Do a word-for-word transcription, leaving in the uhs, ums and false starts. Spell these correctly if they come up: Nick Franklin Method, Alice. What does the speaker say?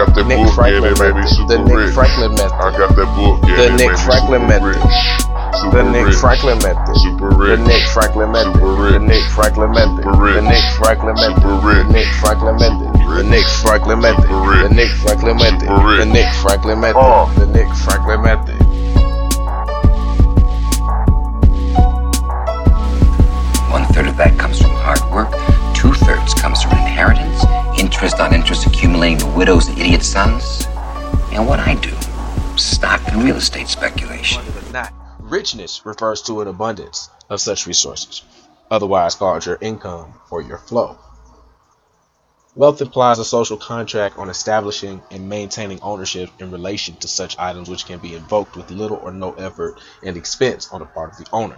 got that Nick book, Franklin yeah, they made me super the rich. Nick Franklin Method. I got that book, yeah, the Nick Franklin Method. The Nick Franklin Method. Super rich. The Nick Franklin Method. The Nick Franklin Method. The Nick Franklin Method. The Nick Franklin Method. The Nick Franklin Method. The Nick Franklin Method. The Nick Franklin Method. The Nick Franklin Method. One third of that comes from hard work. Two thirds comes from inheritance, interest on interest accumulating to widows and idiot sons. And what I do, stock and real estate speculation. Not. Richness refers to an abundance of such resources, otherwise called your income or your flow. Wealth implies a social contract on establishing and maintaining ownership in relation to such items, which can be invoked with little or no effort and expense on the part of the owner.